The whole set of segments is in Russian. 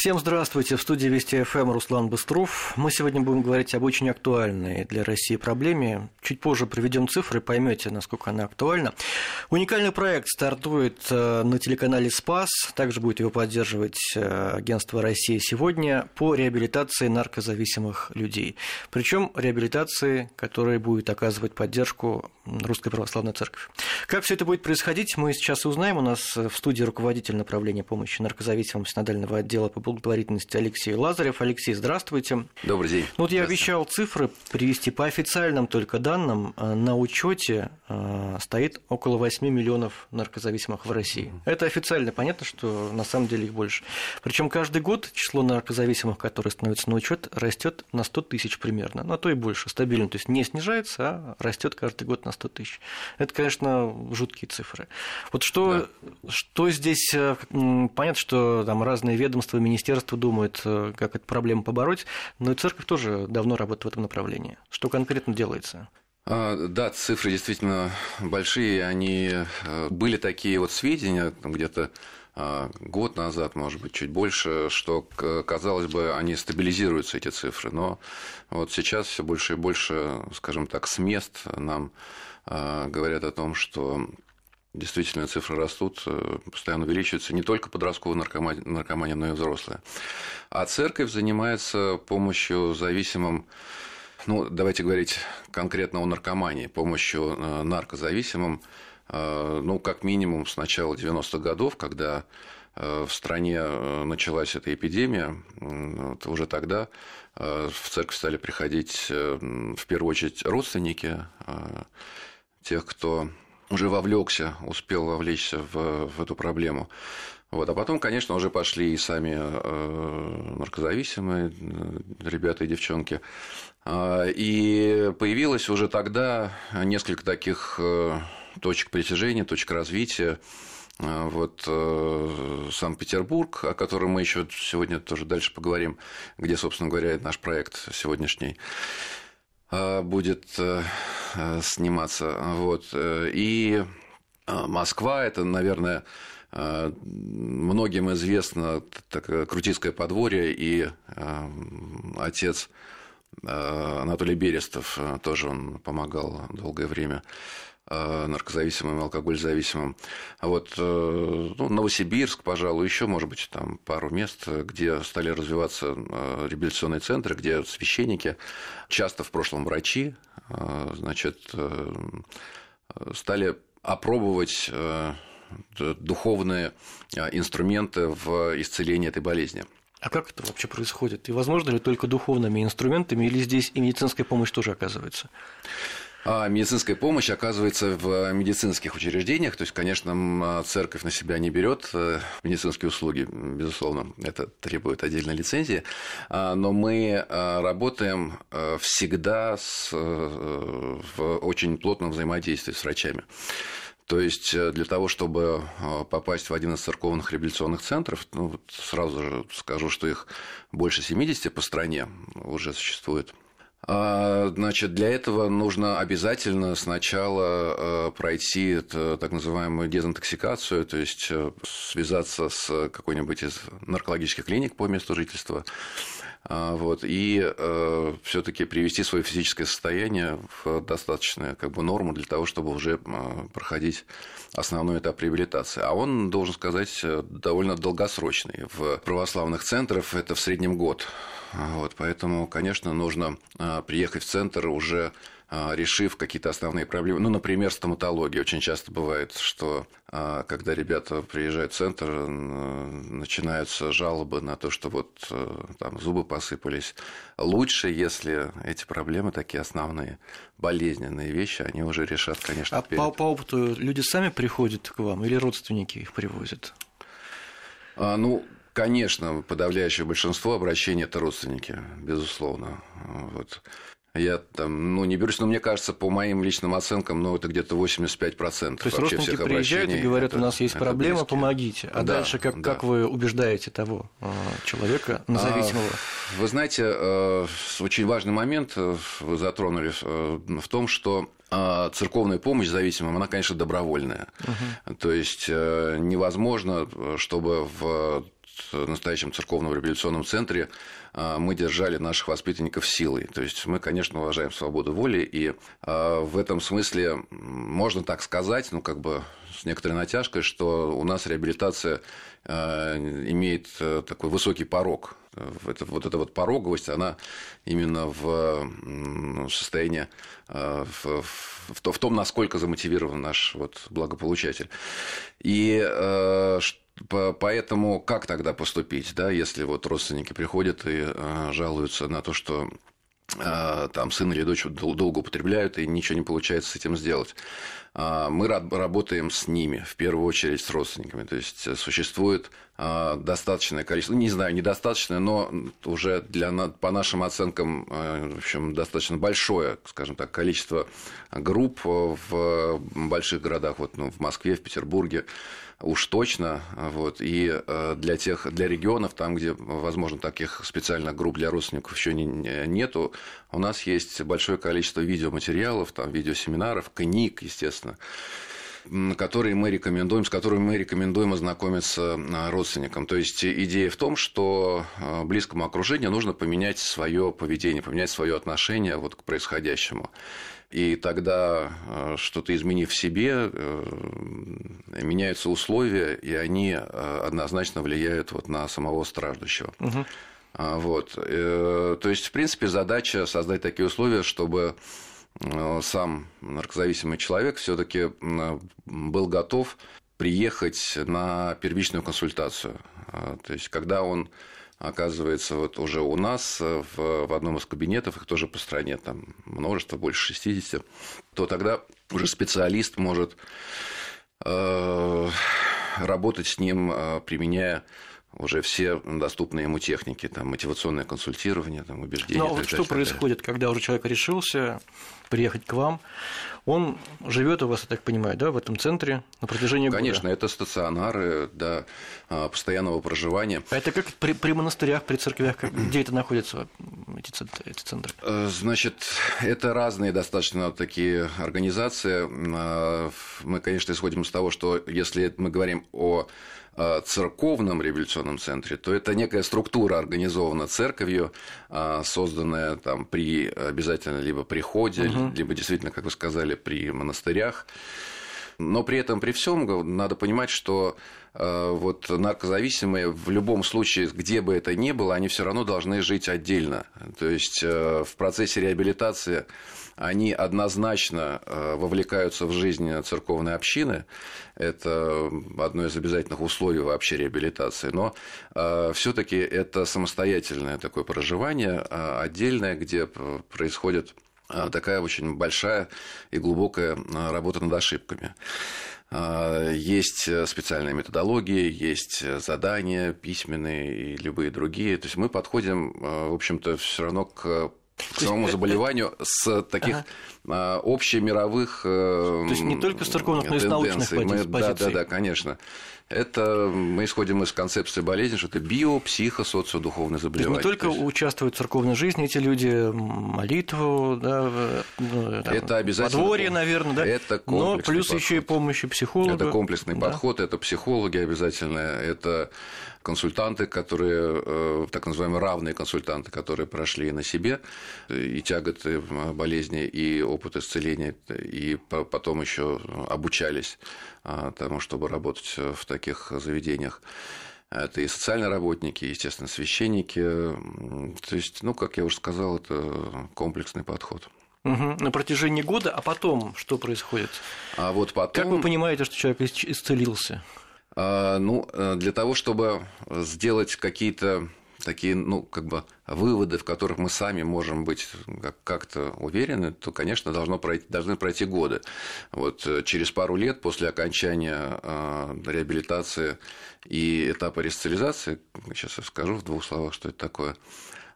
Всем здравствуйте. В студии Вести ФМ Руслан Быстров. Мы сегодня будем говорить об очень актуальной для России проблеме. Чуть позже приведем цифры, поймете, насколько она актуальна. Уникальный проект стартует на телеканале «Спас». Также будет его поддерживать агентство «Россия сегодня» по реабилитации наркозависимых людей. Причем реабилитации, которая будет оказывать поддержку Русской Православной Церкви. Как все это будет происходить, мы сейчас узнаем. У нас в студии руководитель направления помощи наркозависимым синодального отдела по благотворительности Алексей Лазарев. Алексей, здравствуйте. Добрый день. Ну, вот я обещал цифры привести по официальным только данным. На учете стоит около 8 миллионов наркозависимых в России. Это официально. Понятно, что на самом деле их больше. Причем каждый год число наркозависимых, которые становятся на учет, растет на 100 тысяч примерно. На то и больше. Стабильно. То есть не снижается, а растет каждый год на 100 тысяч. Это, конечно, жуткие цифры. Вот что, да. Что здесь... Понятно, что там разные ведомства, министерство думает, как эту проблему побороть, но и церковь тоже давно работает в этом направлении. Что конкретно делается? Да, цифры действительно большие, они были такие вот сведения где-то год назад, может быть, чуть больше, что, казалось бы, они стабилизируются, эти цифры, но вот сейчас все больше и больше, скажем так, с мест нам говорят о том, что действительно, цифры растут, постоянно увеличиваются не только подростковые наркомания, но и взрослые. А церковь занимается помощью зависимым, ну, давайте говорить конкретно о наркомании, помощью наркозависимым, ну, как минимум с начала 90-х годов, когда в стране началась эта эпидемия, вот уже тогда в церковь стали приходить, в первую очередь, родственники тех, кто... уже вовлекся, успел вовлечься в эту проблему. Вот. А потом, конечно, уже пошли и сами наркозависимые ребята и девчонки. И появилось уже тогда несколько таких точек притяжения, точек развития. Вот Санкт-Петербург, о котором мы еще сегодня тоже дальше поговорим, где, собственно говоря, наш проект сегодняшний будет сниматься. Вот. И Москва, это, наверное, многим известно, Крутицкое подворье, и отец Анатолий Берестов, тоже он помогал долгое время наркозависимым, алкогользависимым. Вот, ну, Новосибирск, пожалуй, еще, может быть, там пару мест, где стали развиваться реабилитационные центры, где священники, часто в прошлом врачи, значит, стали опробовать духовные инструменты в исцелении этой болезни. А как это вообще происходит? И возможно ли только духовными инструментами, или здесь и медицинская помощь тоже оказывается? А медицинская помощь оказывается в медицинских учреждениях, то есть, конечно, церковь на себя не берет медицинские услуги, безусловно, это требует отдельной лицензии, но мы работаем всегда в очень плотном взаимодействии с врачами. То есть, для того, чтобы попасть в один из церковных реабилитационных центров, ну, вот сразу же скажу, что их больше 70 по стране уже существует. Значит, для этого нужно обязательно сначала пройти так называемую дезинтоксикацию, то есть связаться с какой-нибудь из наркологических клиник по месту жительства, вот, и все-таки привести свое физическое состояние в достаточную, как бы, норму для того, чтобы уже проходить основной этап реабилитации. А он, должен сказать, довольно долгосрочный. В православных центрах это в среднем год. Вот, поэтому, конечно, нужно приехать в центр, уже решив какие-то основные проблемы. Ну, например, стоматология. Очень часто бывает, что когда ребята приезжают в центр, начинаются жалобы на то, что вот там зубы посыпались. Лучше, если эти проблемы, такие основные болезненные вещи, они уже решат, конечно. А по опыту люди сами приходят к вам или родственники их привозят? Ну... Конечно, подавляющее большинство обращений – это родственники, безусловно. Вот. Я там, ну, не берусь, но мне кажется, по моим личным оценкам, ну, это где-то 85% вообще всех обращений. То есть родственники приезжают и говорят, у нас есть проблема, близкие. Помогите. А да, дальше как, да. Как вы убеждаете того человека, зависимого? Вы знаете, очень важный момент вы затронули в том, что церковная помощь зависимым, она, конечно, добровольная. То есть невозможно, чтобы в в настоящем церковном реабилитационном центре мы держали наших воспитанников силой. То есть мы, конечно, уважаем свободу воли, и в этом смысле можно так сказать, ну, как бы с некоторой натяжкой, что у нас реабилитация имеет такой высокий порог. Вот эта вот пороговость, она именно в состоянии, в том, насколько замотивирован наш вот благополучатель. И поэтому как тогда поступить, да, если вот родственники приходят и жалуются на то, что там сын или дочь долго употребляют, и ничего не получается с этим сделать. Мы работаем с ними, в первую очередь с родственниками. То есть существует достаточное количество, не знаю, недостаточное, но уже по нашим оценкам, в общем, достаточно большое, скажем так, количество групп в больших городах, вот, ну, в Москве, в Петербурге. Уж точно, вот, и для регионов, там, где, возможно, таких специальных групп для родственников еще нету, у нас есть большое количество видеоматериалов, там, видеосеминаров, книг, естественно, с которыми мы рекомендуем ознакомиться родственникам. То есть идея в том, что близкому окружению нужно поменять свое поведение, поменять свое отношение вот к происходящему. И тогда, что-то изменив в себе, меняются условия, и они однозначно влияют вот на самого страждущего. Угу. Вот. То есть, в принципе, задача создать такие условия, чтобы сам наркозависимый человек все-таки был готов приехать на первичную консультацию. То есть, когда он оказывается вот уже у нас в одном из кабинетов, их тоже по стране там множество, больше 60, то тогда уже специалист может работать с ним, применяя уже все доступные ему техники, там, мотивационное консультирование, там, убеждение. Ну, а вот что происходит, когда уже человек решился приехать к вам, он живет у вас, я так понимаю, да, в этом центре на протяжении года? Конечно, это стационары до постоянного проживания. А это как при монастырях, при церквях, где это находятся, эти центры? Значит, это разные достаточно такие организации. Мы, конечно, исходим из того, что если мы говорим о церковном реабилитационном центре, то это некая структура, организована церковью, созданная там при обязательно либо приходе, либо действительно, как вы сказали, при монастырях. Но при этом, при всем, надо понимать, что вот наркозависимые в любом случае, где бы это ни было, они все равно должны жить отдельно. То есть в процессе реабилитации они однозначно вовлекаются в жизнь церковной общины. Это одно из обязательных условий вообще реабилитации. Но все-таки это самостоятельное такое проживание, отдельное, где происходит такая очень большая и глубокая работа над ошибками. Есть специальные методологии, есть задания письменные и любые другие. То есть мы подходим, в общем-то, все равно к самому заболеванию с таких общемировых тенденций. То есть не только с церковных, но и с научных позиций. Да, конечно. Это мы исходим из концепции болезни, что это био-, психо-, социо-духовное заболевание. То есть не только участвуют в церковной жизни эти люди, молитву, да, там, это обязательно подворье, наверное, да, это, но плюс подход. Еще и помощь психолога. Это комплексный подход, это психологи обязательно, это консультанты, которые, так называемые равные консультанты, которые прошли на себе и тяготы болезни, и опыт исцеления, и потом еще обучались тому, чтобы работать в таких заведениях. Это и социальные работники, и, естественно, священники. То есть, ну, как я уже сказал, это комплексный подход. Угу. На протяжении года, а потом что происходит? А вот потом... Как вы понимаете, что человек исцелился? Ну, для того, чтобы сделать какие-то такие, ну, как бы выводы, в которых мы сами можем быть как-то уверены, то, конечно, должны пройти годы. Вот через пару лет после окончания реабилитации и этапа ресоциализации, сейчас я скажу в двух словах, что это такое,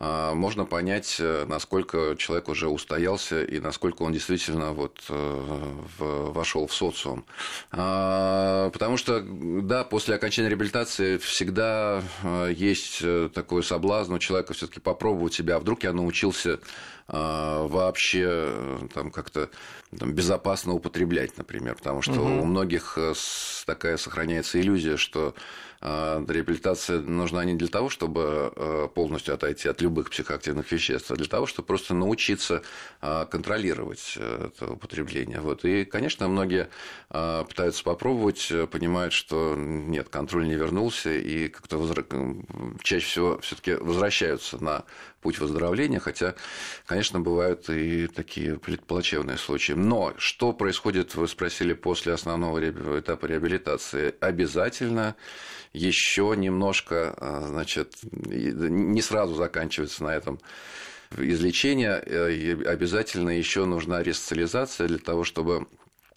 можно понять, насколько человек уже устоялся и насколько он действительно вот вошел в социум. Потому что, да, после окончания реабилитации всегда есть такой соблазн у человека все-таки попробовать себя, а вдруг я научился вообще там как-то там, безопасно употреблять, например, потому что у многих такая сохраняется иллюзия, что реабилитация нужна не для того, чтобы полностью отойти от любых психоактивных веществ, а для того, чтобы просто научиться контролировать это употребление. Вот. И, конечно, многие пытаются попробовать, понимают, что нет, контроль не вернулся, и как-то чаще всего все-таки возвращаются на путь выздоровления, хотя, конечно, бывают и такие плачевные случаи. Но что происходит, вы спросили, после основного этапа реабилитации? Обязательно еще немножко, значит, не сразу заканчивается на этом излечение, обязательно еще нужна ресоциализация для того, чтобы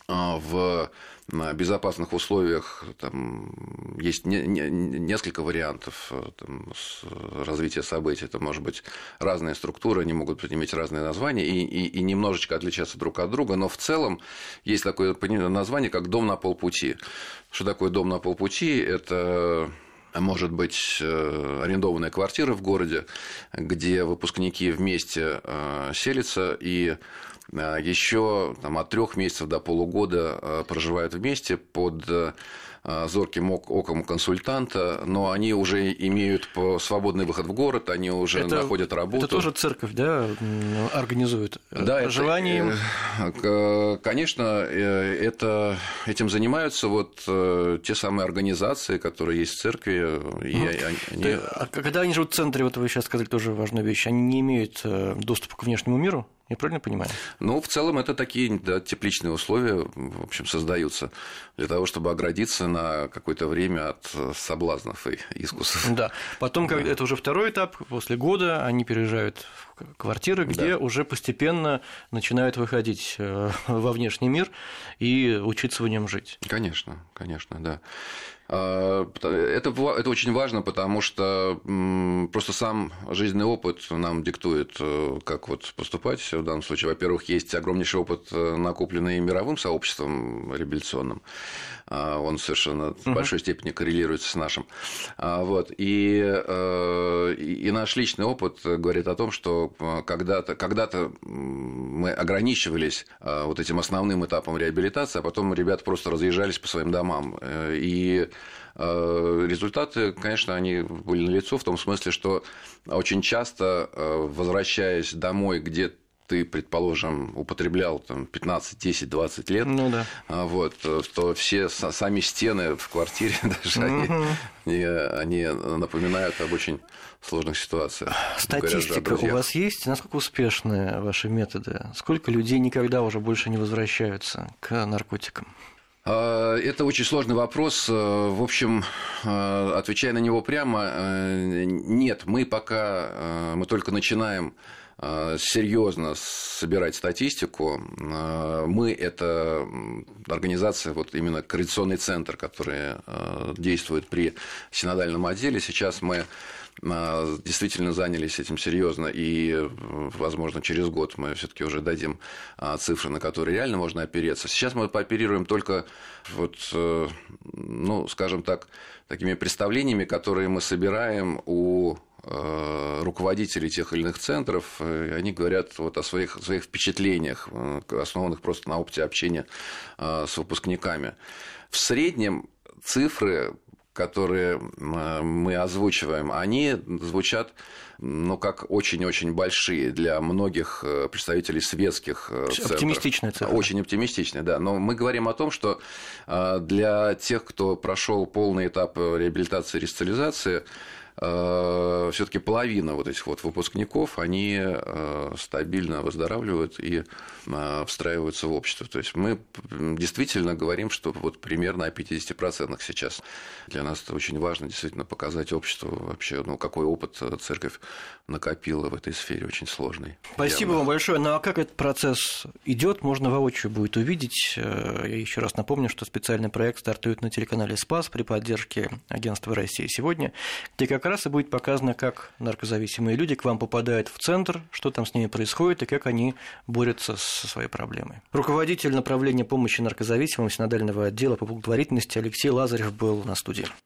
в безопасных условиях там, есть несколько вариантов там, развития событий. Это может быть разные структуры, они могут иметь разные названия и немножечко отличаться друг от друга, но в целом есть такое название, как «дом на полпути». Что такое «дом на полпути»? Это... может быть, арендованная квартира в городе, где выпускники вместе селятся и еще там, от 3 месяцев до полугода проживают вместе под зорким оком консультанта, но они уже имеют свободный выход в город, они уже находят работу. Это тоже церковь, да, организует проживание? Да, конечно, этим занимаются вот те самые организации, которые есть в церкви. А когда они живут в центре, вот вы сейчас сказали тоже важную вещь, они не имеют доступа к внешнему миру? Я правильно понимаю? Ну, в целом, это такие тепличные условия, в общем, создаются для того, чтобы оградиться на какое-то время от соблазнов и искусов. Да. Потом, это уже второй этап, после года они переезжают в квартиры, где уже постепенно начинают выходить во внешний мир и учиться в нем жить. Конечно, конечно, да. Это очень важно, потому что просто сам жизненный опыт нам диктует, как вот поступать. В данном случае, во-первых, есть огромнейший опыт, накопленный мировым сообществом реабилитационным. Он совершенно в большой степени коррелируется с нашим. Вот. И наш личный опыт говорит о том, что когда-то мы ограничивались вот этим основным этапом реабилитации, а потом ребята просто разъезжались по своим домам. И результаты, конечно, они были налицо в том смысле, что очень часто, возвращаясь домой, где ты, предположим, употреблял там, 15, 10, 20 лет, вот, то все сами стены в квартире даже они напоминают об очень сложных ситуациях. Статистика у вас есть? Насколько успешны ваши методы? Сколько людей никогда уже больше не возвращаются к наркотикам? Это очень сложный вопрос. В общем, отвечая на него прямо, нет, мы только начинаем серьезно собирать статистику. Мы – это организация, вот именно координационный центр, который действует при синодальном отделе. Сейчас мы действительно занялись этим серьезно, и, возможно, через год мы все-таки уже дадим цифры, на которые реально можно опереться. Сейчас мы пооперируем только, вот, ну, скажем так, такими представлениями, которые мы собираем у руководителей тех или иных центров, они говорят вот о своих впечатлениях, основанных просто на опыте общения с выпускниками. В среднем цифры, которые мы озвучиваем, они звучат, ну, как очень-очень большие для многих представителей светских центров. Оптимистичные цифры. Очень оптимистичные, да. Но мы говорим о том, что для тех, кто прошел полный этап реабилитации и ресоциализации, все-таки половина вот этих вот выпускников, они стабильно выздоравливают и встраиваются в общество. То есть мы действительно говорим, что вот примерно о 50% сейчас. Для нас это очень важно, действительно, показать обществу вообще, ну, какой опыт церковь накопила в этой сфере, очень сложный. Спасибо вам большое. Ну, а как этот процесс идет, можно воочию будет увидеть. Я еще раз напомню, что специальный проект стартует на телеканале «Спас» при поддержке агентства «Россия сегодня», где как раз и будет показано, как наркозависимые люди к вам попадают в центр, что там с ними происходит и как они борются со своей проблемой. Руководитель направления помощи наркозависимым синодального отдела по благотворительности Алексей Лазарев был на студии.